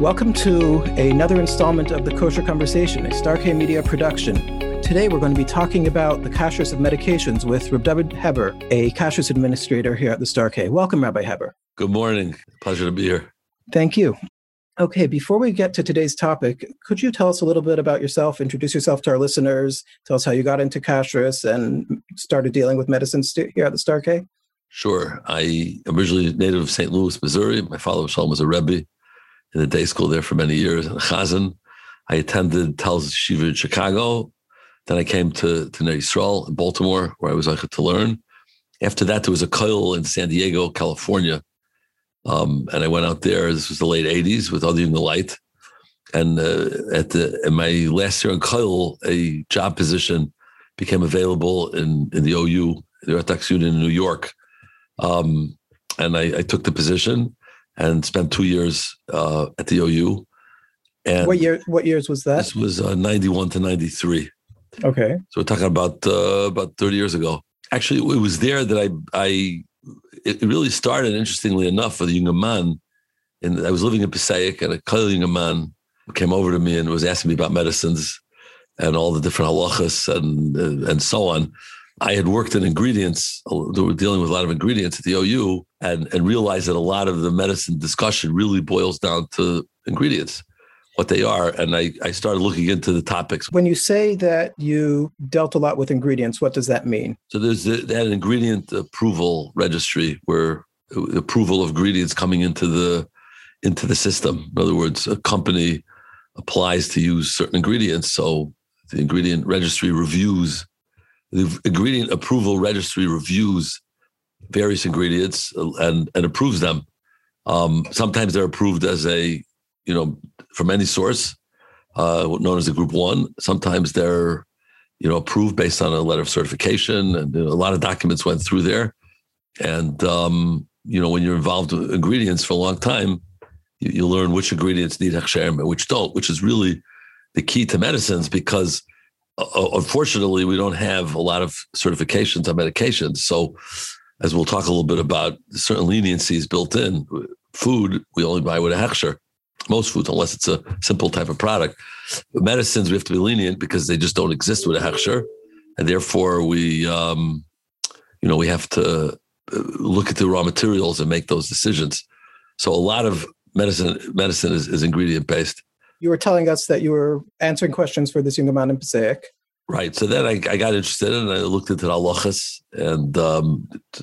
Welcome to another installment of the Kosher Conversation, a Star K Media production. Today we're going to be talking about the kashrus of medications with Rabbi Dovid Heber, a kashrus administrator here at the Star K. Welcome, Rabbi Heber. Good morning. Pleasure to be here. Thank you. Okay, before we get to today's topic, could you tell us a little bit about yourself, introduce yourself to our listeners, tell us how you got into kashrus and started dealing with medicines here at the Star K? Sure. I am originally native of St. Louis, Missouri. My father, Shalom, was a Rebbe in the day school there for many years, in Chazan. I attended Tal's Yeshiva in Chicago. Then I came to Ner Yisrael in Baltimore, where I was able to learn. After that, there was a kollel in San Diego, California. And I went out there. This was the late 80s with Odim the Light. And in my last year in kollel, a job position became available in the OU, the Orthodox Union in New York. And I took the position and spent 2 years at the OU. And what years was that? This was 91 to 93. Okay. So we're talking about 30 years ago. Actually, it was there that it really started, interestingly enough, with Jungerman. And I was living in Passaic, and a Khalil Jungerman came over to me and was asking me about medicines and all the different halachas and so on. I had worked in ingredients, they were dealing with a lot of ingredients at the OU, and realized that a lot of the medicine discussion really boils down to ingredients, what they are. And I started looking into the topics. When you say that you dealt a lot with ingredients, what does that mean? So there's that ingredient approval registry, where the approval of ingredients coming into the system. In other words, a company applies to use certain ingredients. So the ingredient registry reviews The ingredient approval registry reviews various ingredients and approves them. Sometimes they're approved as from any source, known as a Group 1. Sometimes they're, approved based on a letter of certification. And a lot of documents went through there. And, when you're involved with ingredients for a long time, you learn which ingredients need hechsherim and which don't, which is really the key to medicines, because unfortunately, we don't have a lot of certifications on medications. So as we'll talk a little bit about, certain leniencies built in. Food, we only buy with a hechsher. Most foods, unless it's a simple type of product. But medicines, we have to be lenient because they just don't exist with a hechsher. And therefore, we, we have to look at the raw materials and make those decisions. So a lot of medicine is ingredient-based. You were telling us that you were answering questions for this Jungerman in Passaic. Right. So then I got interested and I looked into the halachas and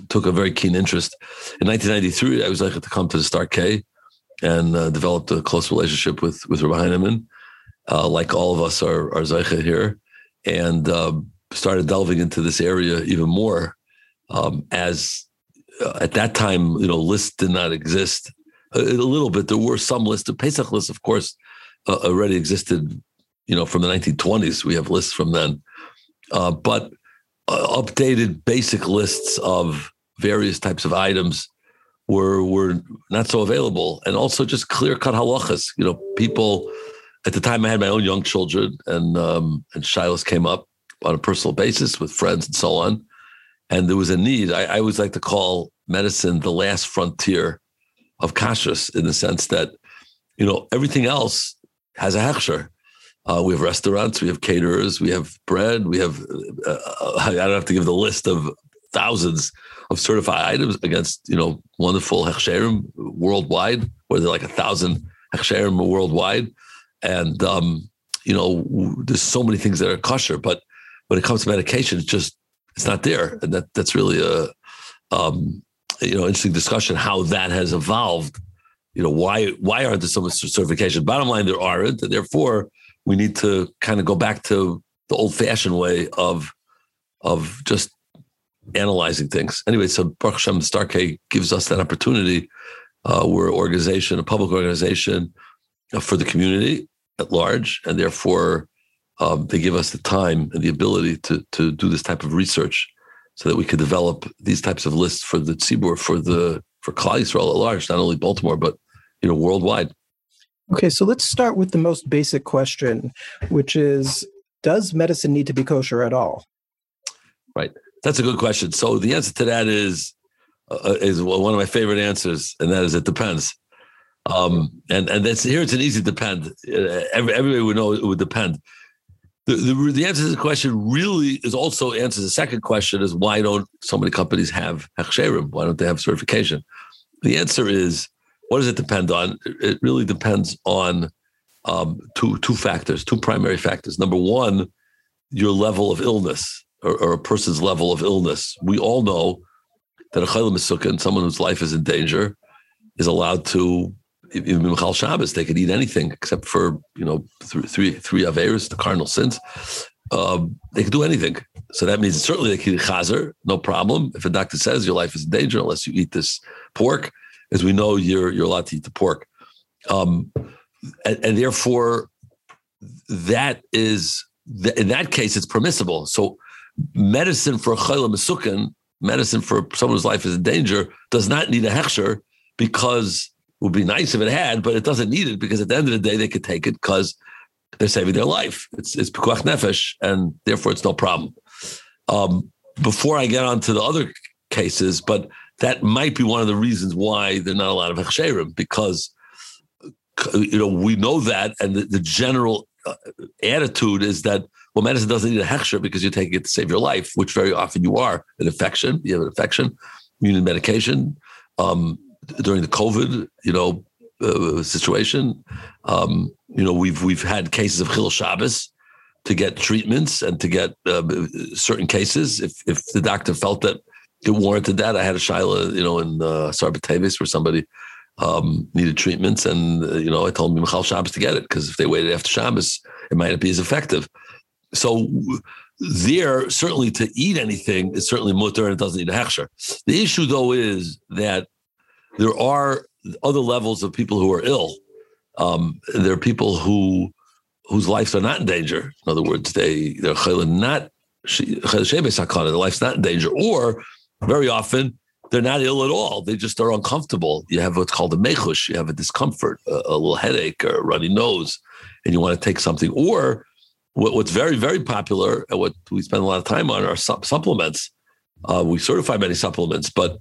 took a very keen interest. In 1993, I was able to come to the Star K and developed a close relationship with Reba Heinemann, like all of us are Zeicha here, and started delving into this area even more as at that time, lists did not exist. A little bit. There were some lists, the Pesach lists, of course, already existed, from the 1920s. We have lists from then, but updated basic lists of various types of items were not so available, and also just clear-cut halachas. People at the time, I had my own young children, and shilas came up on a personal basis with friends and so on, and there was a need. I always like to call medicine the last frontier of kashrus, in the sense that everything else has a hechsher. We have restaurants, we have caterers, we have bread, we have, I don't have to give the list of thousands of certified items against, wonderful hechsherim worldwide, where they're like 1,000 hechsherim worldwide. And, there's so many things that are kosher, but when it comes to medication, it's not there. And that's really a interesting discussion, how that has evolved. Why aren't there so much certification? Bottom line, there aren't. And therefore, we need to kind of go back to the old-fashioned way of just analyzing things. Anyway, so Baruch Hashem, Star K gives us that opportunity. We're an organization, a public organization for the community at large, and therefore they give us the time and the ability to do this type of research so that we could develop these types of lists for the tzibur, for Klal Yisrael at large, not only Baltimore, but worldwide. Okay, so let's start with the most basic question, which is, does medicine need to be kosher at all? Right. That's a good question. So the answer to that is one of my favorite answers, and that is, it depends. And that's here. It's an easy depend. Everybody would know it would depend. The answer to the question really is also answers the second question: is why don't so many companies have hechsherim? Why don't they have certification? The answer is, what does it depend on? It really depends on two factors, two primary factors. Number one, your level of illness or a person's level of illness. We all know that a chayla mesukin, someone whose life is in danger, is allowed to. Even Michal Shabbos, they could eat anything except for, three averos, the cardinal sins. They could do anything. So that means certainly they could eat chazer, no problem. If a doctor says your life is in danger unless you eat this pork, as we know, you're allowed to eat the pork. And therefore, in that case, it's permissible. So medicine for chayla mesukin, medicine for someone whose life is in danger, does not need a hechsher because would be nice if it had, but it doesn't need it because at the end of the day, they could take it because they're saving their life. It's pikuach nefesh, and therefore it's no problem. Before I get on to the other cases, but that might be one of the reasons why there are not a lot of hechsherim because, we know that, and the general attitude is that, well, medicine doesn't need a hechsher because you're taking it to save your life, which very often you are. You have an infection, you need medication, during the COVID, situation, we've had cases of Chil Shabbos to get treatments and to get certain cases. If the doctor felt that it warranted that, I had a Shaila, in Sarbatevis where somebody needed treatments and, I told him Chil Shabbos to get it because if they waited after Shabbos, it might not be as effective. So there, certainly to eat anything is certainly mutter and it doesn't need a hechsher. The issue though is that there are other levels of people who are ill. There are people whose lives are not in danger. In other words, their chayla not their life's not in danger, or very often they're not ill at all. They just are uncomfortable. You have what's called a mechush. You have a discomfort, a little headache, or a runny nose, and you want to take something. Or what's very, very popular and what we spend a lot of time on are supplements. We certify many supplements, but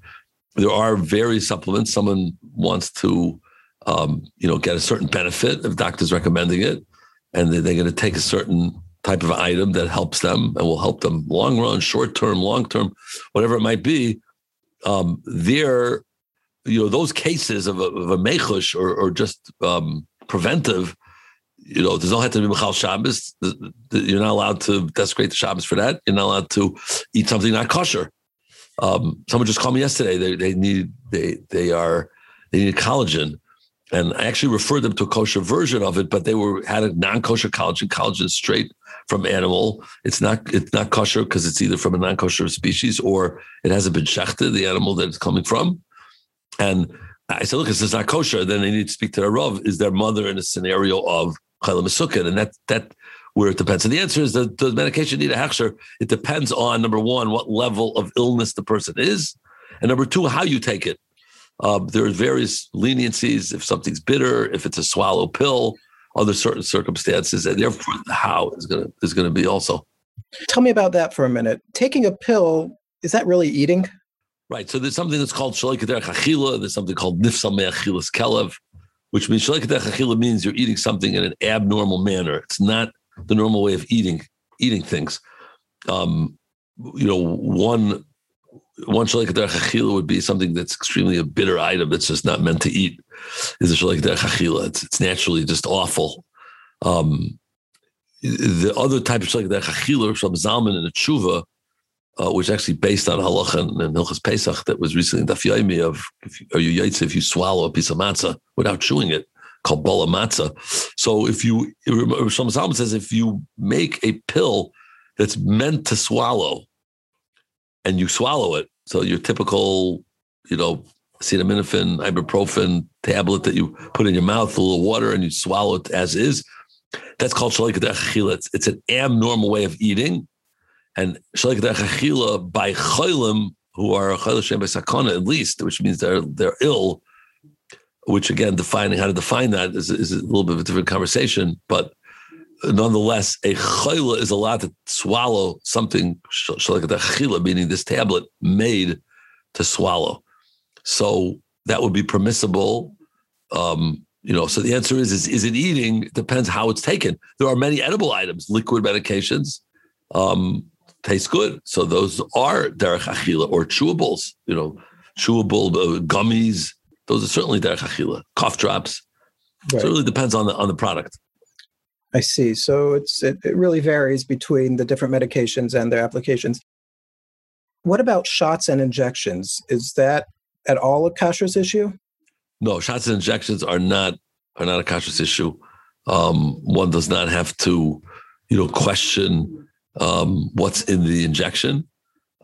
there are various supplements. Someone wants to, get a certain benefit if doctor's recommending it, and they're going to take a certain type of item that helps them and will help them long run, short term, long term, whatever it might be. Those cases of a mechush or just preventive, there's no have to be Michal Shabbos. You're not allowed to desecrate the Shabbos for that. You're not allowed to eat something not kosher. Someone just called me yesterday. They need collagen, and I actually referred them to a kosher version of it. But they had a non-kosher collagen straight from animal. It's not kosher because it's either from a non-kosher species or it hasn't been shechted, the animal that it's coming from. And I said, look, this is not kosher. Then they need to speak to their rav. Is their mother in a scenario of chayla mesukin? And that. Where it depends. So the answer is that does medication need a hechsher? It depends on, number one, what level of illness the person is, and number two, how you take it. There are various leniencies, if something's bitter, if it's a swallow pill, under certain circumstances, and therefore how is going to be also. Tell me about that for a minute. Taking a pill, is that really eating? Right. So there's something that's called shalei kederach achila, there's something called nifsal me'achilas kelev, which means shalei kederach achila means you're eating something in an abnormal manner. It's not the normal way of eating things. One shalei kederach achila would be something that's extremely a bitter item that's just not meant to eat is a shalei kederach achila. It's naturally just awful. The other type of shalei kederach achila from Zalman and the Tshuva, which is actually based on halacha and Hilchos Pesach that was recently in Daf Yomi of are you yaitze if you swallow a piece of matzah without chewing it, called bala matzah. So Shlomo Zalman says, if you make a pill that's meant to swallow and you swallow it, so your typical, acetaminophen, ibuprofen tablet that you put in your mouth, a little water and you swallow it as is, that's called shalei kederach achila. It's an abnormal way of eating. And shalei kederach achila by chaylim, who are chayla shem b'sakana at least, which means they're ill, which again, defining how to define that is a little bit of a different conversation. But nonetheless, a chayla is allowed to swallow something, meaning this tablet made to swallow. So that would be permissible So the answer is it eating? Depends how it's taken. There are many edible items, liquid medications, taste good. So those are derech achila, or chewables, chewable gummies. Those are certainly derech achila, cough drops. Right. So it really depends on the product. I see. So it really varies between the different medications and their applications. What about shots and injections? Is that at all a kashrus issue? No, shots and injections are not a kashrus issue. One does not have to, question what's in the injection.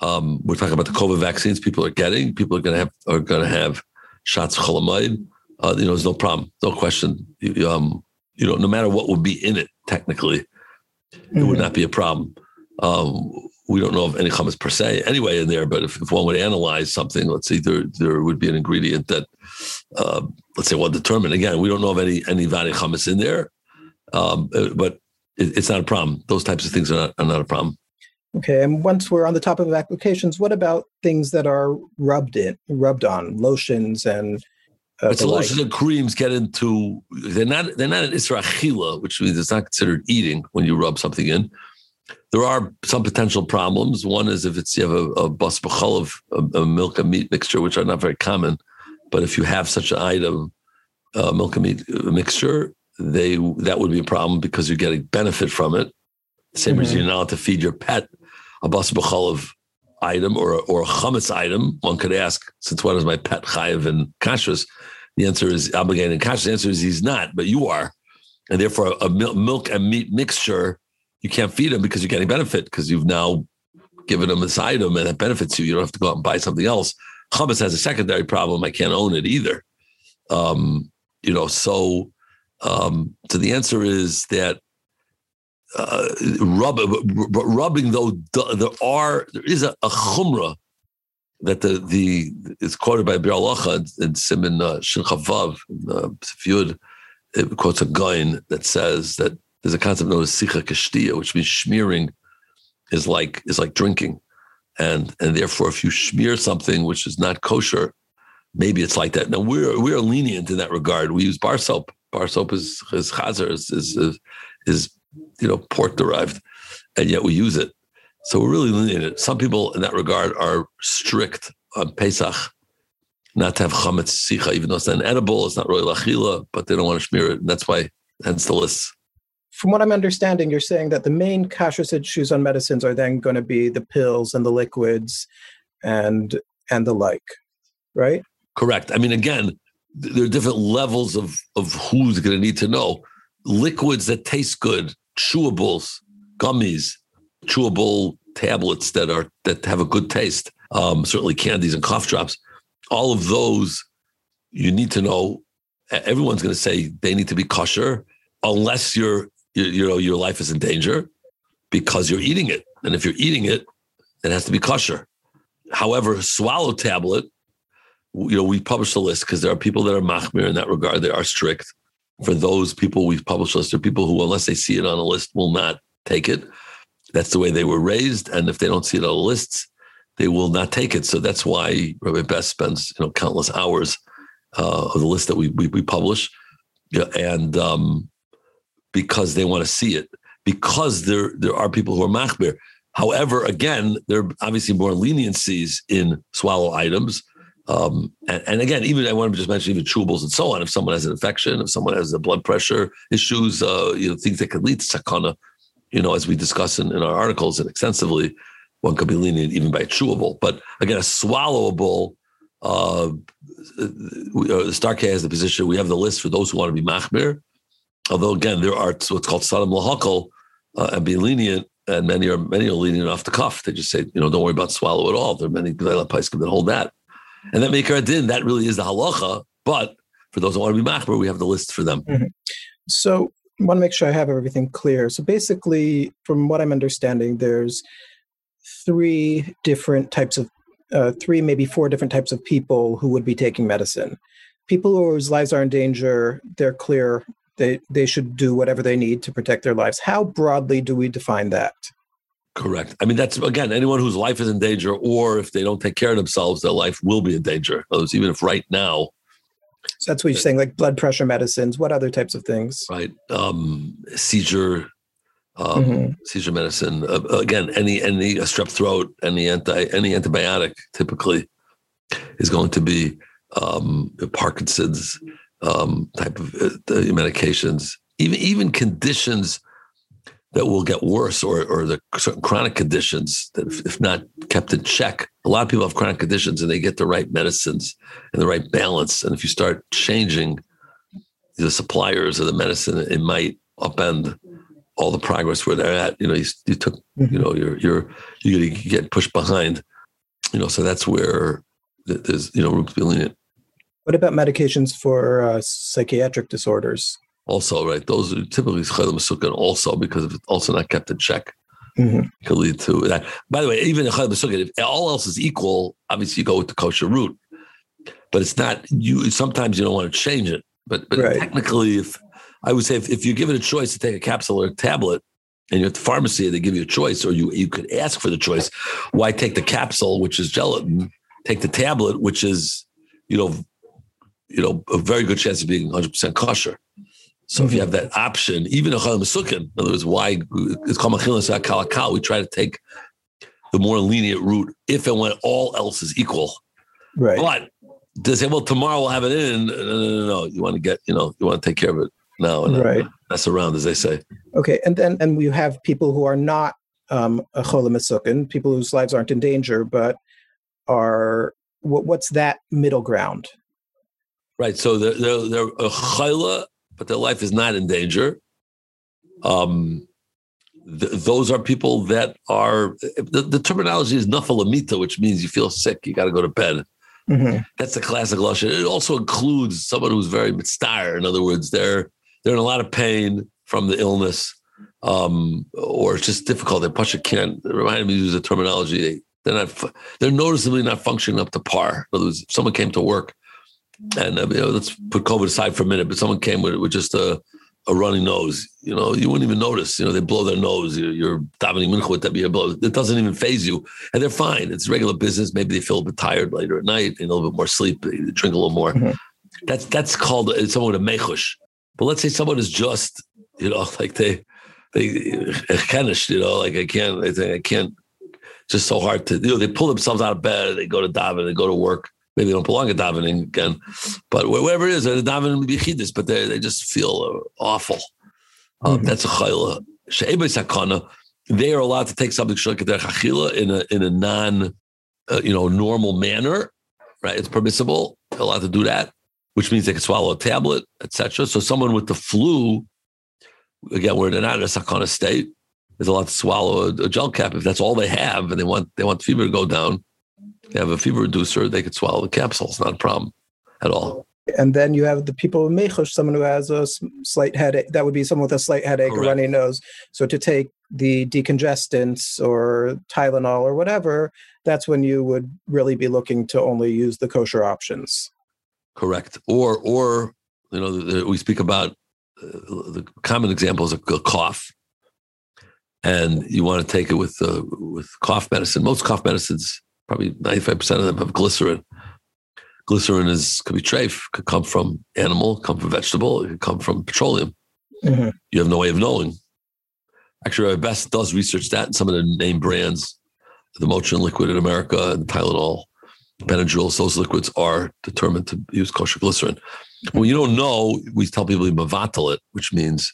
We're talking about the COVID vaccines people are getting. People are going to have shots cholamide. There's no problem, no question. No matter what would be in it, technically, it would not be a problem. We don't know of any chametz per se anyway in there, but if one would analyze something, let's see, there would be an ingredient that, let's say, well, determined. Again, we don't know of any vani chametz in there, but it's not a problem. Those types of things are not a problem. Okay, and once we're on the topic of applications, what about things that are rubbed on, lotions and... It's a lotion and creams get into, they're not an isra achila, which means it's not considered eating when you rub something in. There are some potential problems. One is if you have a bas b'chol of a milk and meat mixture, which are not very common, but if you have such an item, milk and meat mixture, that would be a problem because you're getting benefit from it. Same as you're not allowed to feed your pet a bas b'chol of item or a chametz item. One could ask, since when is my pet chayav and kashrus? The answer is obligated and kashrus. The answer is he's not, but you are. And therefore, a milk and meat mixture, you can't feed him because you're getting benefit because you've now given him this item and that benefits you. You don't have to go out and buy something else. Chametz has a secondary problem. I can't own it either. So the answer is that rubbing, though, there is a chumrah that it's quoted by Bir Alacha in Siman Shin Chavav, Sifyud. It quotes a goyin that says that there's a concept known as sicha kashtiya, which means smearing is like drinking, and therefore if you smear something which is not kosher, maybe it's like that. Now we're lenient in that regard. We use bar soap. Bar soap is chazer, is pork derived, and yet we use it. So we're really lenient. Some people in that regard are strict on Pesach, not to have chametz sicha, even though it's not edible, it's not really lachila, but they don't want to smear it. And that's why, hence the list. From what I'm understanding, you're saying that the main kashrus issues on medicines are then going to be the pills and the liquids and the like, right? Correct. I mean, again, there are different levels of who's going to need to know. Liquids that taste good, chewables, gummies, chewable tablets that have a good taste, certainly candies and cough drops, all of those you need to know. Everyone's going to say they need to be kosher unless your life is in danger because you're eating it. And if you're eating it, it has to be kosher. However, swallow tablet, we publish the list because there are people that are machmir in that regard. They are strict. For those people we've published lists, there are people who, unless they see it on a list, will not take it. That's the way they were raised. And if they don't see it on the lists, they will not take it. So that's why Rabbi Bess spends, countless hours of the list that we publish. And because they want to see it, because there are people who are machbir. However, again, there are obviously more leniencies in swallow items. And again, even I want to just mention even chewables and so on. If someone has an infection, if someone has a blood pressure issues, things that could lead to sakana, as we discuss in our articles and extensively, one could be lenient even by chewable. But again, a swallowable, Star K has the position. We have the list for those who want to be machmir. Although again, there are what's called sadam lahakal and be lenient. And many are lenient off the cuff. They just say, don't worry about swallow at all. There are many that hold that. And that Meikar Din, that really is the halacha. But for those who want to be machmer, we have the list for them. Mm-hmm. So I want to make sure I have everything clear. So basically, from what I'm understanding, there's maybe four different types of people who would be taking medicine. People whose lives are in danger, they're clear. They should do whatever they need to protect their lives. How broadly do we define that? Correct. I mean, that's, again, anyone whose life is in danger, or if they don't take care of themselves, their life will be in danger. Even if right now So that's what you're saying, like blood pressure medicines. What other types of things? Right. Seizure medicine. Again, any strep throat, any antibiotic typically is going to be Parkinson's type of medications. Even conditions that will get worse, or the certain chronic conditions that if not kept in check, a lot of people have chronic conditions and they get the right medicines and the right balance. And if you start changing the suppliers of the medicine, it might upend all the progress where they're at. You're going to get pushed behind, so that's where there's, room to be lenient. What about medications for psychiatric disorders? Also, right, those are typically chayla mesukin also, because if it's also not kept in check, it could lead to that. By the way, even the chayla mesukin, if all else is equal, obviously you go with the kosher route, but it's not, sometimes you don't want to change it. But right. Technically, if you're given a choice to take a capsule or a tablet, and you're at the pharmacy and they give you a choice, or you could ask for the choice, why take the capsule, which is gelatin, take the tablet, which is, a very good chance of being 100% kosher. So if you have that option, even a chal mesukin, in other words, why it's called machilas kalakal, we try to take the more lenient route if and when all else is equal. Right. But to say, well, tomorrow we'll have it in. No. You want to take care of it now and right. Mess around, as they say. Okay, and we have people who are not a chal mesukin, people whose lives aren't in danger, but are what's that middle ground? Right. So they're a chayla, but their life is not in danger. Those are people that are, the terminology is nafalamita, which means you feel sick, you got to go to bed. Mm-hmm. That's the classic lashon. It also includes someone who's very mitztar. In other words, they're in a lot of pain from the illness, or it's just difficult. They push a can. It reminded me to use the terminology. They're noticeably not functioning up to par. In other words, if someone came to work, and let's put COVID aside for a minute, but someone came with just a runny nose. You wouldn't even notice. They blow their nose. You're davening mincha with them. It doesn't even faze you, and they're fine. It's regular business. Maybe they feel a bit tired later at night, and a little bit more sleep. They drink a little more. Mm-hmm. That's called someone with a mechush. But let's say someone is just like they chenish, like I can't. Just so hard to they pull themselves out of bed. They go to daven. They go to work. Maybe they don't belong at davening again, but wherever it is, they're davening b'yechidus, but they just feel awful. That's a chayla. She'ebei sakana, they are allowed to take something shleikadeh chachila in a non, normal manner, right? It's permissible. They're allowed to do that, which means they can swallow a tablet, etc. So someone with the flu, again, where they're not in a sakana state, is allowed to swallow a gel cap if that's all they have, and they want fever to go down. They have a fever reducer, they could swallow the capsule. It's not a problem at all. And then you have the people with mechush, someone who has a slight headache. That would be someone with a slight headache, a runny nose. So to take the decongestants or Tylenol or whatever, that's when you would really be looking to only use the kosher options. Correct. Or we speak about the common example is a cough. And you want to take it with cough medicine. Most cough medicines, probably 95% of them have glycerin. Glycerin could be treif, could come from animal, come from vegetable, it could come from petroleum. Mm-hmm. You have no way of knowing. Actually, Rabbi Bess does research that in some of the name brands, the Motrin liquid in America and Tylenol, Benadryl, those liquids are determined to use kosher glycerin. When you don't know, we tell people to mevatel it, which means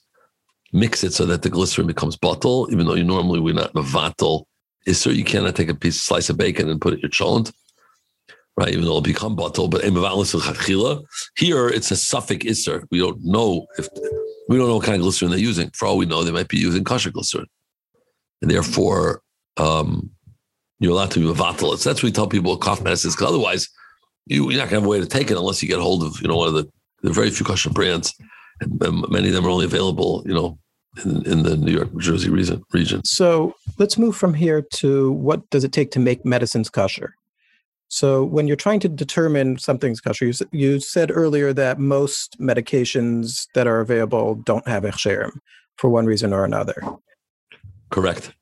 mix it so that the glycerin becomes bottle, even though normally we're not mevatel. You cannot take a slice of bacon and put it in your cholent, right? Even though it'll become bottle, but here it's a suffix iser. We don't know what kind of glycerin they're using. For all we know, they might be using kosher glycerin, and therefore you're allowed to be mevatel. So that's what we tell people with cough medicines, because otherwise you're not going to have a way to take it unless you get hold of one of the very few kosher brands, and many of them are only available in the New York, New Jersey region. So let's move from here to what does it take to make medicines kosher? So when you're trying to determine something's kosher, you said earlier that most medications that are available don't have hechsherim for one reason or another. Correct.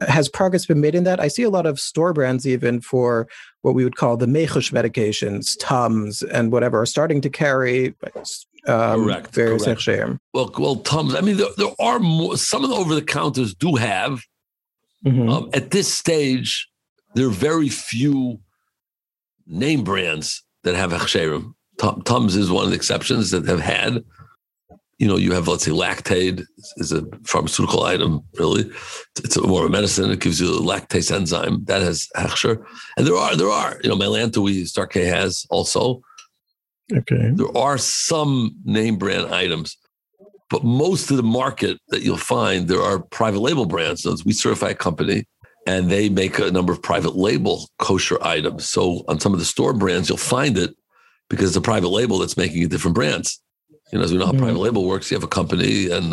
Has progress been made in that? I see a lot of store brands even for what we would call the mechush medications, Tums and whatever, are starting to carry various hechsherim. Well, Tums, I mean, there are more, some of the over-the-counters do have. Mm-hmm. At this stage, there are very few name brands that have hechsherim. Tums is one of the exceptions that have had. You know, you have, let's say, Lactaid is a pharmaceutical item, really. It's more of a medicine. It gives you a lactase enzyme. That has hechsher. And there are. You know, Melantoe, Star K has also. Okay. There are some name brand items. But most of the market that you'll find, there are private label brands. So we certify a company, and they make a number of private label kosher items. So on some of the store brands, you'll find it because it's a private label that's making it different brands. You know, as we know how private label works, you have a company and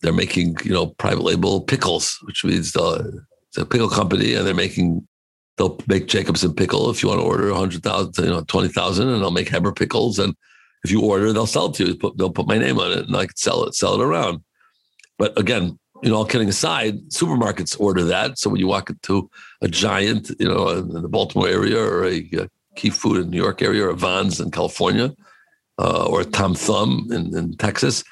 they're making, you know, private label pickles, which means it's a pickle company and they'll make Jacobson pickle if you want to order 100,000, you know, 20,000, and they'll make Heber pickles. And if you order, they'll sell it to you. They'll put my name on it and I can sell it around. But again, you know, all kidding aside, supermarkets order that. So when you walk into a Giant, you know, in the Baltimore area or a Key Food in the New York area or a Vons in California, or Tom Thumb in Texas,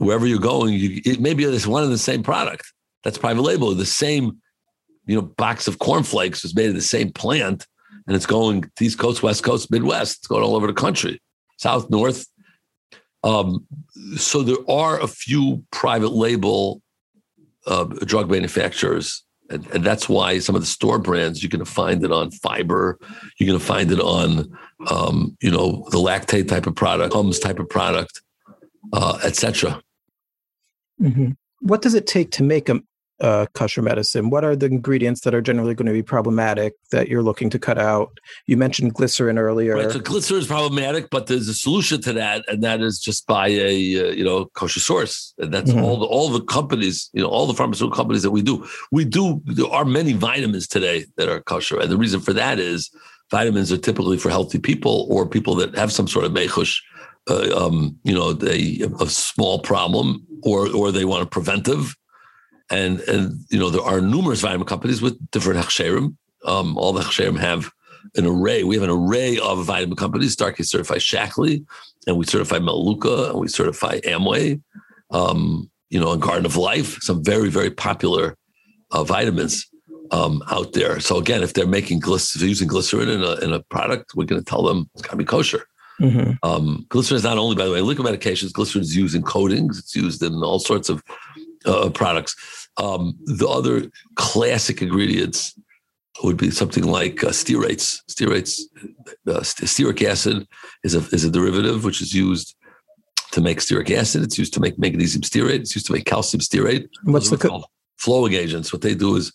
wherever you're going, it may be this one and the same product. That's private label. The same, you know, box of cornflakes was made of the same plant, and it's going East Coast, West Coast, Midwest. It's going all over the country, South, North. So there are a few private label drug manufacturers, and that's why some of the store brands, you're going to find it on fiber. You're going to find it on... you know, the Lactaid type of product, Tums type of product, etc. Mm-hmm. What does it take to make a kosher medicine? What are the ingredients that are generally going to be problematic that you're looking to cut out? You mentioned glycerin earlier. Right, so glycerin is problematic, but there's a solution to that, and that is just by a you know, kosher source, and that's all the companies, you know, all the pharmaceutical companies that we do. There are many vitamins today that are kosher, and the reason for that is, vitamins are typically for healthy people or people that have some sort of mechush, you know, a small problem, or they want a preventive. And you know, there are numerous vitamin companies with different hechsherim. All the hechsherim have an array. We have an array of vitamin companies. Star K certifies Shaklee, and we certify Meluka, and we certify Amway, you know, and Garden of Life, some very, very popular vitamins. Out there. So again, if they're using glycerin in a product, we're going to tell them it's got to be kosher. Mm-hmm. Glycerin is not only, by the way, liquid medications. Glycerin is used in coatings. It's used in all sorts of products. The other classic ingredients would be something like stearates. Stearic acid is a derivative which is used to make stearic acid. It's used to make magnesium stearate. It's used to make calcium stearate. Flowing agents. What they do is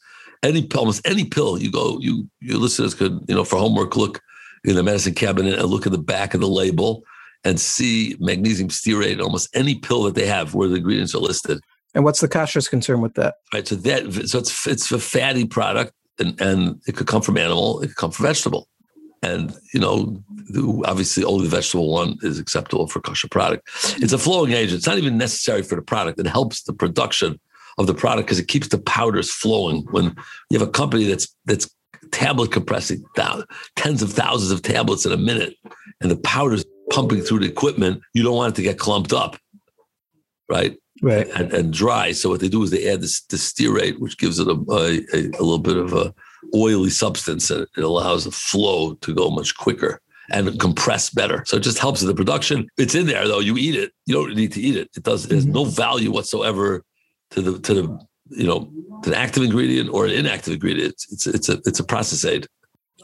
almost any pill you go, your listeners could, you know, for homework, look in the medicine cabinet and look at the back of the label and see magnesium stearate in almost any pill that they have where the ingredients are listed. And what's the kosher's concern with that? Right. So it's a fatty product, and it could come from animal, it could come from vegetable. And, you know, obviously only the vegetable one is acceptable for kosher product. It's a flowing agent. It's not even necessary for the product. It helps the production of the product because it keeps the powders flowing. When you have a company that's tablet compressing tens of thousands of tablets in a minute and the powder's pumping through the equipment, you don't want it to get clumped up, right? And dry. So what they do is they add this stearate, which gives it a little bit of a oily substance, and it allows the flow to go much quicker and compress better. So it just helps with the production. It's in there, though. You eat it. You don't need to eat it. It has no value whatsoever to the you know, an active ingredient or an inactive ingredient. It's a process aid.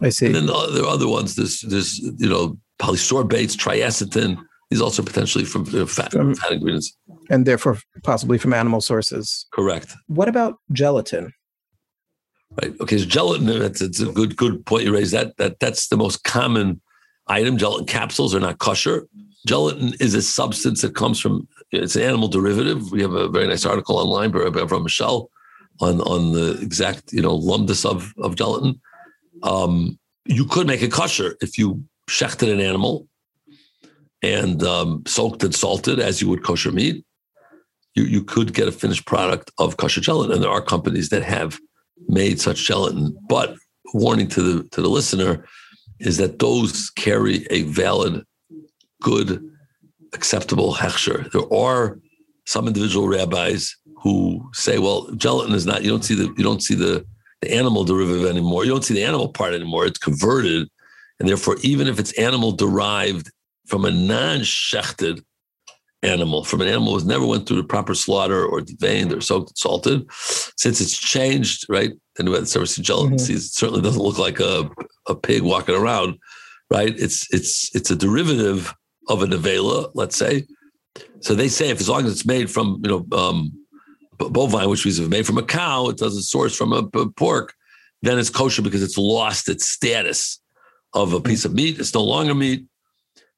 I see. And then there are other ones. There's you know, polysorbates, triacetin. These also are potentially from fat ingredients, and therefore possibly from animal sources. Correct. What about gelatin? Right. Okay. So gelatin. It's a good point you raised. That's the most common item. Gelatin capsules are not kosher. Gelatin is a substance that comes from, it's an animal derivative. We have a very nice article online from Michelle on the exact, you know, lumdus of gelatin. You could make it kosher if you shechted an animal and soaked and salted as you would kosher meat. you could get a finished product of kosher gelatin, and there are companies that have made such gelatin. But warning to the listener is that those carry a valid, good, acceptable hechsher. There are some individual rabbis who say, well, gelatin is not, you don't see the animal derivative anymore. You don't see the animal part anymore. It's converted. And therefore, even if it's animal derived from a non-shechted animal, from an animal that never went through the proper slaughter or deveined or soaked and salted, since it's changed, right? Anyway, that's ever seen gelatin. Mm-hmm. It certainly doesn't look like a pig walking around, right? It's a derivative of a nevela, let's say. So they say, if as long as it's made from, bovine, which means it's made from a cow, it doesn't source from a pork, then it's kosher because it's lost its status of a piece of meat. It's no longer meat,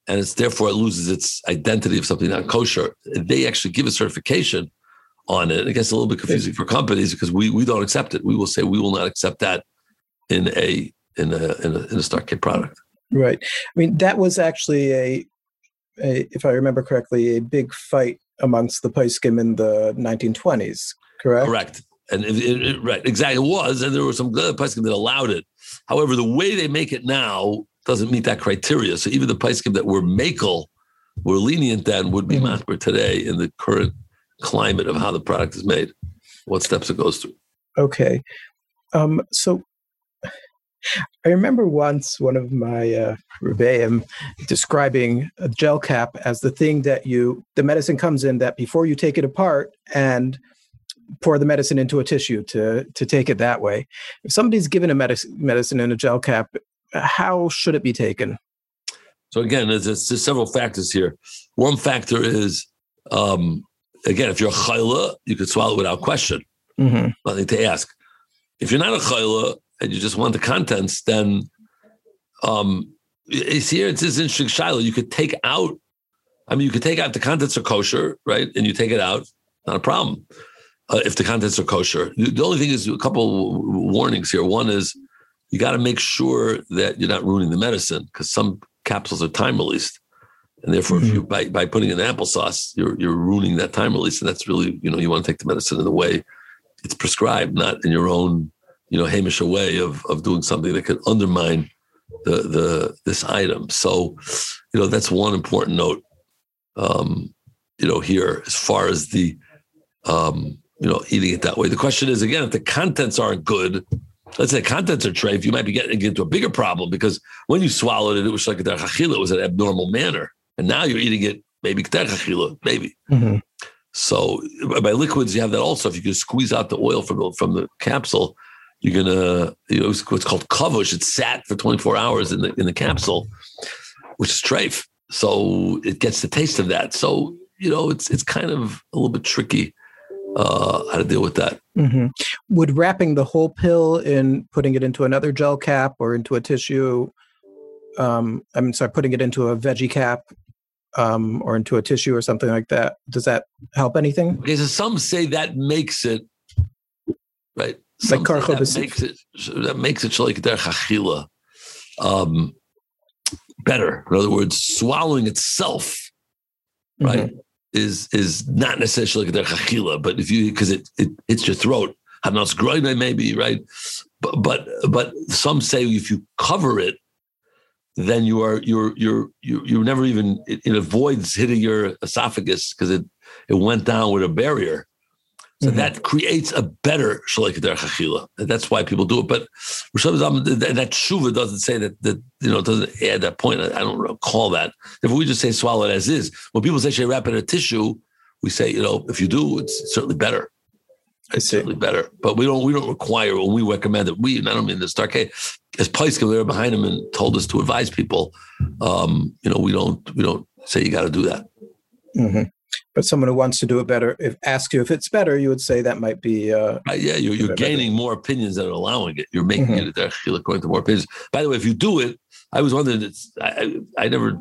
and it's therefore it loses its identity of something not kosher. They actually give a certification on it. It gets a little bit confusing for companies because we don't accept it. We will say we will not accept that in a Star K product. Right. I mean, that was actually a if I remember correctly, a big fight amongst the poskim in the 1920s. Correct. And it, right, exactly, it was, and there were some other poskim that allowed it. However, the way they make it now doesn't meet that criteria. So even the poskim that were lenient then would be machmir today in the current climate of how the product is made, what steps it goes through. Okay. So I remember once one of my rebbeim describing a gel cap as the thing that the medicine comes in that before you take it apart and pour the medicine into a tissue to take it that way. If somebody's given a medicine in a gel cap, how should it be taken? So again, there's several factors here. One factor is, again, if you're a chayla, you could swallow it without question. Mm-hmm. Nothing to ask. If you're not a chayla and you just want the contents, then it's this interesting shiloh. You could take out the contents are kosher, right? And you take it out, not a problem. If the contents are kosher. The only thing is a couple warnings here. One is you got to make sure that you're not ruining the medicine because some capsules are time released. And therefore, if you by putting in applesauce, you're ruining that time release. And that's really, you want to take the medicine in the way it's prescribed, not in your own, Hamish way of doing something that could undermine this item. So, that's one important note, here as far as the, eating it that way. The question is, again, if the contents aren't good, let's say the contents are treif, you might be getting into a bigger problem because when you swallowed it, it was like the chachila was an abnormal manner. And now you're eating it, maybe k'ter chachila, maybe. Mm-hmm. So by liquids, you have that also. If you can squeeze out the oil from the capsule, you're going to, what's called kavush. It sat for 24 hours in the capsule, which is treif. So it gets the taste of that. So, it's kind of a little bit tricky. How to deal with that. Mm-hmm. Would wrapping the whole pill in putting it into another gel cap or into a tissue, putting it into a veggie cap or into a tissue or something like that, does that help anything? Okay, so some say that makes it, right? Some like that makes it shaliketer chachila better. In other words, swallowing itself, right? Mm-hmm. Is not necessarily like their chachila, but because it hits your throat, hanos groine maybe, right? But some say if you cover it, then you never even it avoids hitting your esophagus because it went down with a barrier, so that creates a better shaliketer chachila. That's why people do it. But that shuva doesn't say that doesn't add that point. I don't recall that. If we just say swallow it as is, when people say should I wrap it in a tissue, we say if you do, it's certainly better. It's certainly better. But we don't require when we recommend it. We and I don't mean the Star K, as Paiskel Reba Heinemann told us to advise people. We don't say you got to do that. Mm-hmm. But someone who wants to do it better, if asked you if it's better, you would say that might be. You're gaining more opinions than allowing it. You're making it actually according to more opinions. By the way, if you do it, I was wondering. I never.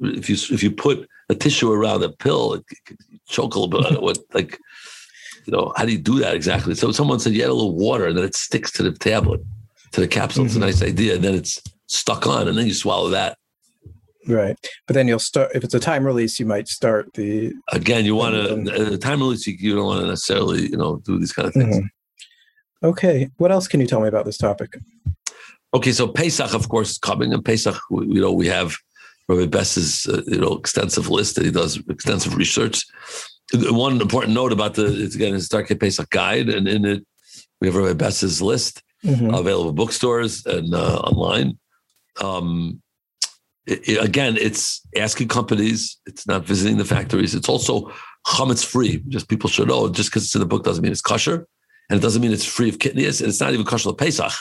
If you put a tissue around a pill, it could choke a little bit on it. How do you do that exactly? So someone said you add a little water, and then it sticks to the tablet, to the capsule. Mm-hmm. It's a nice idea, and then it's stuck on, and then you swallow that. Right. But then you'll start, if it's a time release, you might start the... Again, you want to, time release, you don't want to necessarily, you know, do these kind of things. Mm-hmm. Okay. What else can you tell me about this topic? Okay. So Pesach, of course, is coming. And Pesach, you know, we have Rabbi Bess's, you know, extensive list that he does extensive research. One important note about the, it's again, his Star K Pesach guide. And in it, we have Rabbi Bess's list available at bookstores and online. Again, it's asking companies. It's not visiting the factories. It's also chametz free. Just people should know, just because it's in the book doesn't mean it's kosher. And it doesn't mean it's free of kidneys. And it's not even kosher of Pesach,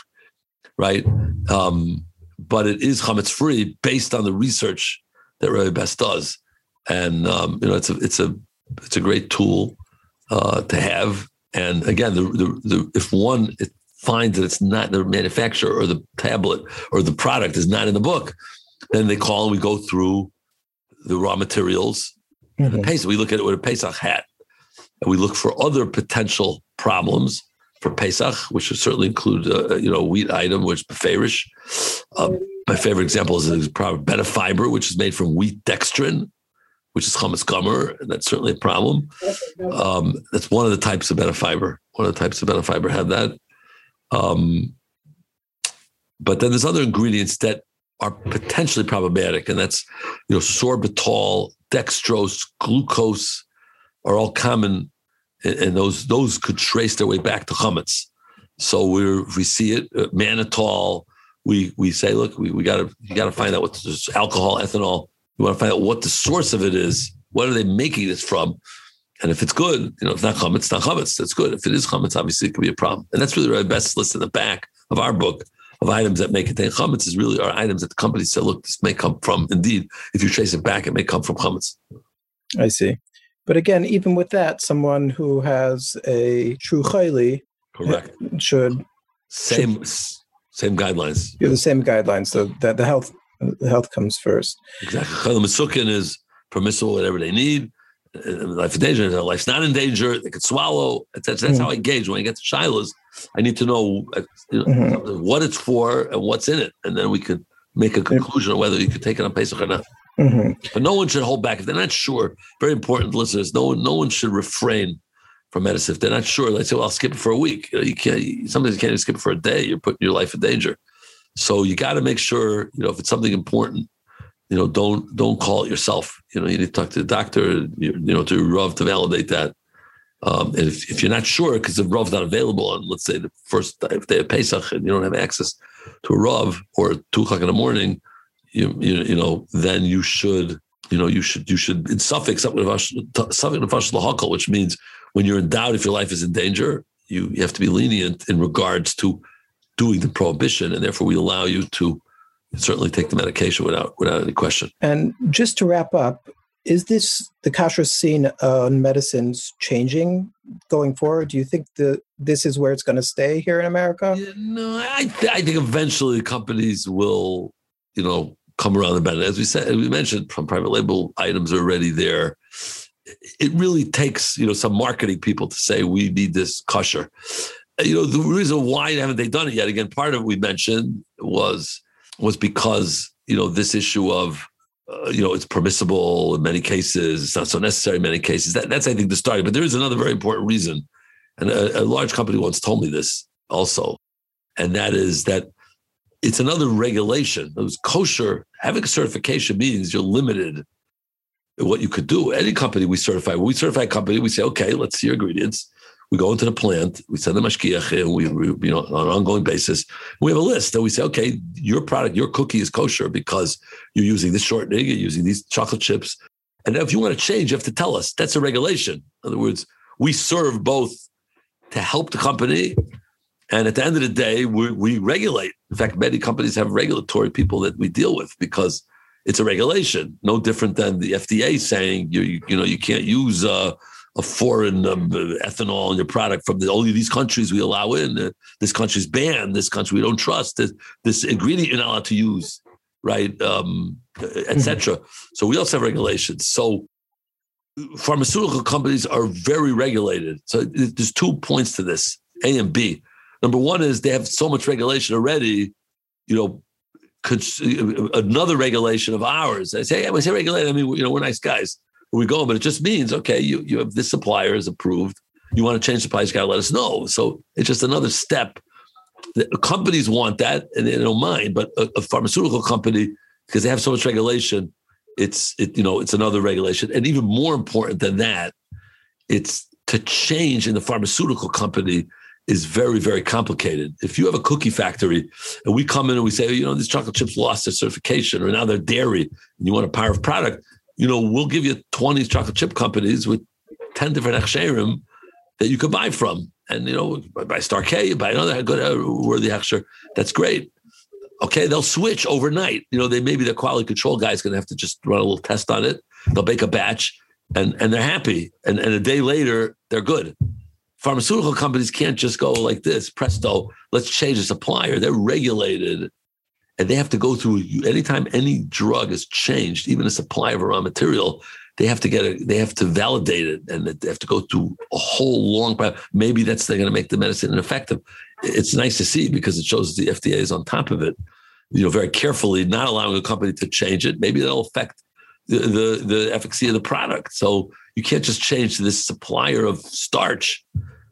right? But it is chametz free based on the research that Rabbi Bess does. And, you know, it's a great tool to have. And again, if one finds that it's not the manufacturer or the tablet or the product is not in the book, then they call and we go through the raw materials. Mm-hmm. Pesach, we look at it with a Pesach hat. And we look for other potential problems for Pesach, which would certainly include, you know, wheat item, which is beferish. My favorite example is betafiber, which is made from wheat dextrin, which is chametz gomer. And that's certainly a problem. That's one of the types of betafiber. One of the types of betafiber had that. But then there's other ingredients that are potentially problematic, and that's, you know, sorbitol, dextrose, glucose are all common, and those could trace their way back to chametz. So we see it, mannitol. We say, look, you gotta find out what this alcohol, ethanol. You want to find out what the source of it is. What are they making this from? And if it's good, you know, if not chametz, not chametz. That's good. If it is chametz, obviously it could be a problem. And that's really our best list in the back of our book. Of items that may contain chametz is really are items that the company said, look, this may come from, indeed, if you trace it back, it may come from chametz. I see. But again, even with that, someone who has a true chayli should same guidelines. The same guidelines. So that the health comes first. Exactly. Chayli Mesukin is permissible, whatever they need. Life in danger, life's not in danger, they could swallow. That's how I gauge when I get to Shiloh's. I need to know, you know, what it's for and what's in it. And then we could make a conclusion on whether you could take it on Pesach or not. Mm-hmm. But no one should hold back. If they're not sure, very important to listeners, no one should refrain from medicine. If they're not sure, they say, well, I'll skip it for a week. You know, sometimes you can't even skip it for a day. You're putting your life in danger. So you got to make sure, you know, if it's something important, you know, don't call it yourself. You know, you need to talk to the doctor, you know, to Rav to validate that. And if you're not sure, because the Rav's not available on, let's say, the first day of Pesach, and you don't have access to a Rav, or at 2 o'clock in the morning, you know, then you should in suffix nefesh l'hakol, which means when you're in doubt if your life is in danger, you have to be lenient in regards to doing the prohibition, and therefore we allow you to certainly take the medication without any question. And just to wrap up, is this, the kashrus scene on medicines, changing going forward? Do you think this is where it's going to stay here in America? Yeah, no, I think eventually companies will, you know, come around the bend. As we said, we mentioned, from private label items are already there. It really takes, you know, some marketing people to say we need this kosher. You know, the reason why haven't they done it yet? Again, part of it we mentioned was because, you know, this issue of, you know, it's permissible in many cases. It's not so necessary in many cases. That's, I think, the starting. But there is another very important reason. And a large company once told me this also. And that is that it's another regulation. It was kosher. Having a certification means you're limited in what you could do. Any company we certify. When we certify a company, we say, okay, let's see your ingredients. We go into the plant. We send them a shkiach, and we, you know, on an ongoing basis, we have a list, and we say, okay, your product, your cookie is kosher because you're using this shortening, you're using these chocolate chips. And if you want to change, you have to tell us. That's a regulation. In other words, we serve both to help the company, and at the end of the day, we regulate. In fact, many companies have regulatory people that we deal with because it's a regulation, no different than the FDA saying you know you can't use a foreign ethanol in your product from only these countries we allow in. This country's banned. This country we don't trust. This ingredient you're not allowed to use, right, etc. So we also have regulations. So pharmaceutical companies are very regulated. So there's 2 points to this, A and B. Number one is they have so much regulation already, you know, another regulation of ours. I say, hey, when I say regulate, I mean, we're nice guys. We're going, but it just means, okay, you have this supplier is approved. You want to change suppliers, you got to let us know. So it's just another step. The companies want that and they don't mind, but a pharmaceutical company, because they have so much regulation, it's another regulation. And even more important than that, it's to change in the pharmaceutical company is very, very complicated. If you have a cookie factory and we come in and we say, these chocolate chips lost their certification or now they're dairy and you want a power of product, we'll give you 20 chocolate chip companies with 10 different hechsherim that you could buy from. And, by Star K, by another good worthy hechsher, that's great. Okay, they'll switch overnight. Maybe the quality control guy is going to have to just run a little test on it. They'll bake a batch and they're happy. And a day later, they're good. Pharmaceutical companies can't just go like this, presto, let's change the supplier. They're regulated and they have to go through, anytime any drug is changed, even a supply of a raw material, they have to validate it and they have to go through a whole long, maybe that's they're going to make the medicine ineffective. It's nice to see because it shows the FDA is on top of it, very carefully, not allowing a company to change it. Maybe that'll affect the efficacy of the product. So you can't just change this supplier of starch.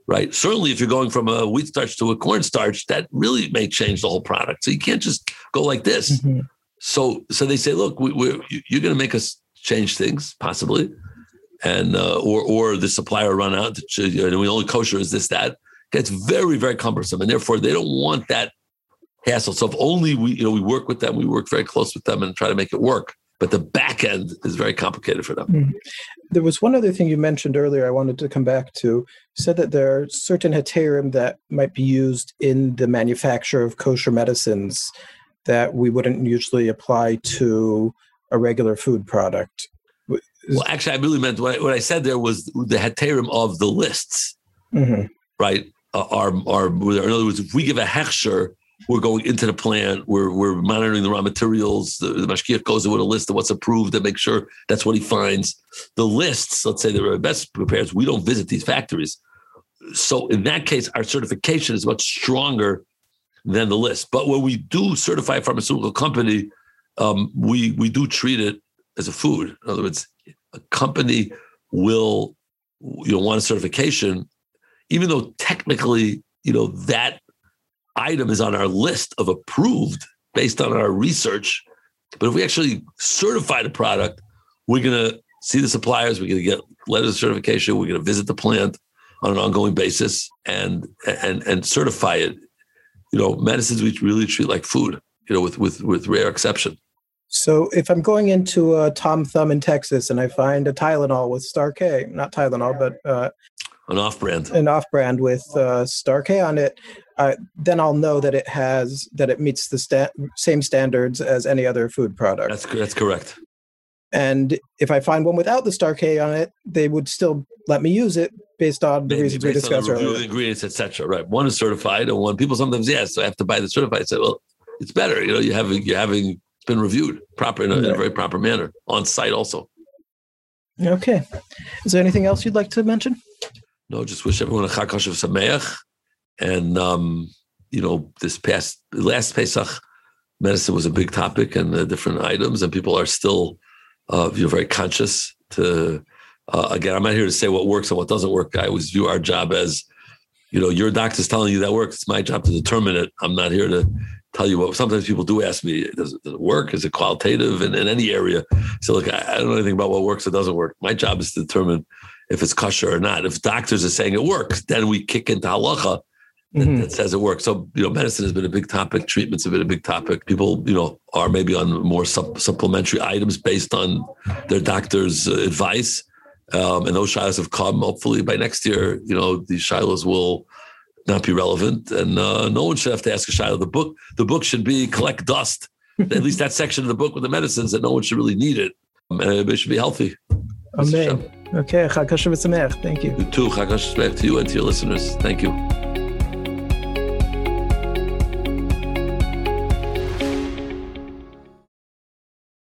Right. Certainly, if you're going from a wheat starch to a corn starch, that really may change the whole product. So you can't just go like this. Mm-hmm. So they say, look, you're going to make us change things possibly, and or the supplier run out. And we only kosher is this that. That's very, very cumbersome, and therefore they don't want that hassle. So if only we work with them, we work very close with them and try to make it work. But the back end is very complicated for them. Mm-hmm. There was one other thing you mentioned earlier I wanted to come back to. You said that there are certain heterim that might be used in the manufacture of kosher medicines that we wouldn't usually apply to a regular food product. Well, actually, I really meant what I said there was the heterim of the lists, mm-hmm. right? In other words, if we give a hechsher, we're going into the plant. We're monitoring the raw materials. The mashkiach goes in with a list of what's approved and make sure that's what he finds. The lists, let's say the Rabbi Bess prepares, we don't visit these factories. So in that case, our certification is much stronger than the list. But when we do certify a pharmaceutical company, we do treat it as a food. In other words, a company will want a certification, even though technically that item is on our list of approved based on our research. But if we actually certify the product, we're going to see the suppliers, we're going to get letters of certification, we're going to visit the plant on an ongoing basis and certify it. Medicines we really treat like food, with rare exception. So if I'm going into a Tom Thumb in Texas and I find a Tylenol with Star K, not Tylenol, but an off-brand with Star K on it, then I'll know that it meets the same standards as any other food product. That's correct. And if I find one without the Star K on it, they would still let me use it based on the reasons we discussed earlier. The ingredients, etc. Right? One is certified, and one people sometimes yes, so I have to buy the certified. I say, well, it's better. You're having it's been reviewed proper in a very proper manner on site also. Okay. Is there anything else you'd like to mention? No, just wish everyone a Chag Kosher Sameach. And, this last Pesach, medicine was a big topic and different items, and people are still very conscious to, again, I'm not here to say what works and what doesn't work. I always view our job as, your doctor's telling you that works. It's my job to determine it. I'm not here to tell you what. Sometimes people do ask me, does it work? Is it qualitative? And in any area. So look, I don't know anything about what works or doesn't work. My job is to determine if it's kosher or not. If doctors are saying it works, then we kick into halacha. Mm-hmm. That says it works. So, medicine has been a big topic. Treatments have been a big topic. People, are maybe on more supplementary items based on their doctor's advice. And those shilas have come. Hopefully by next year, these shilas will not be relevant. And no one should have to ask a shilah. The book should be collect dust. At least that section of the book with the medicines that no one should really need it. And everybody should be healthy. Amen. Okay. Chag Kosher V'Sameach. Thank you. You too. Chag Kosher V'Sameach to you and to your listeners. Thank you.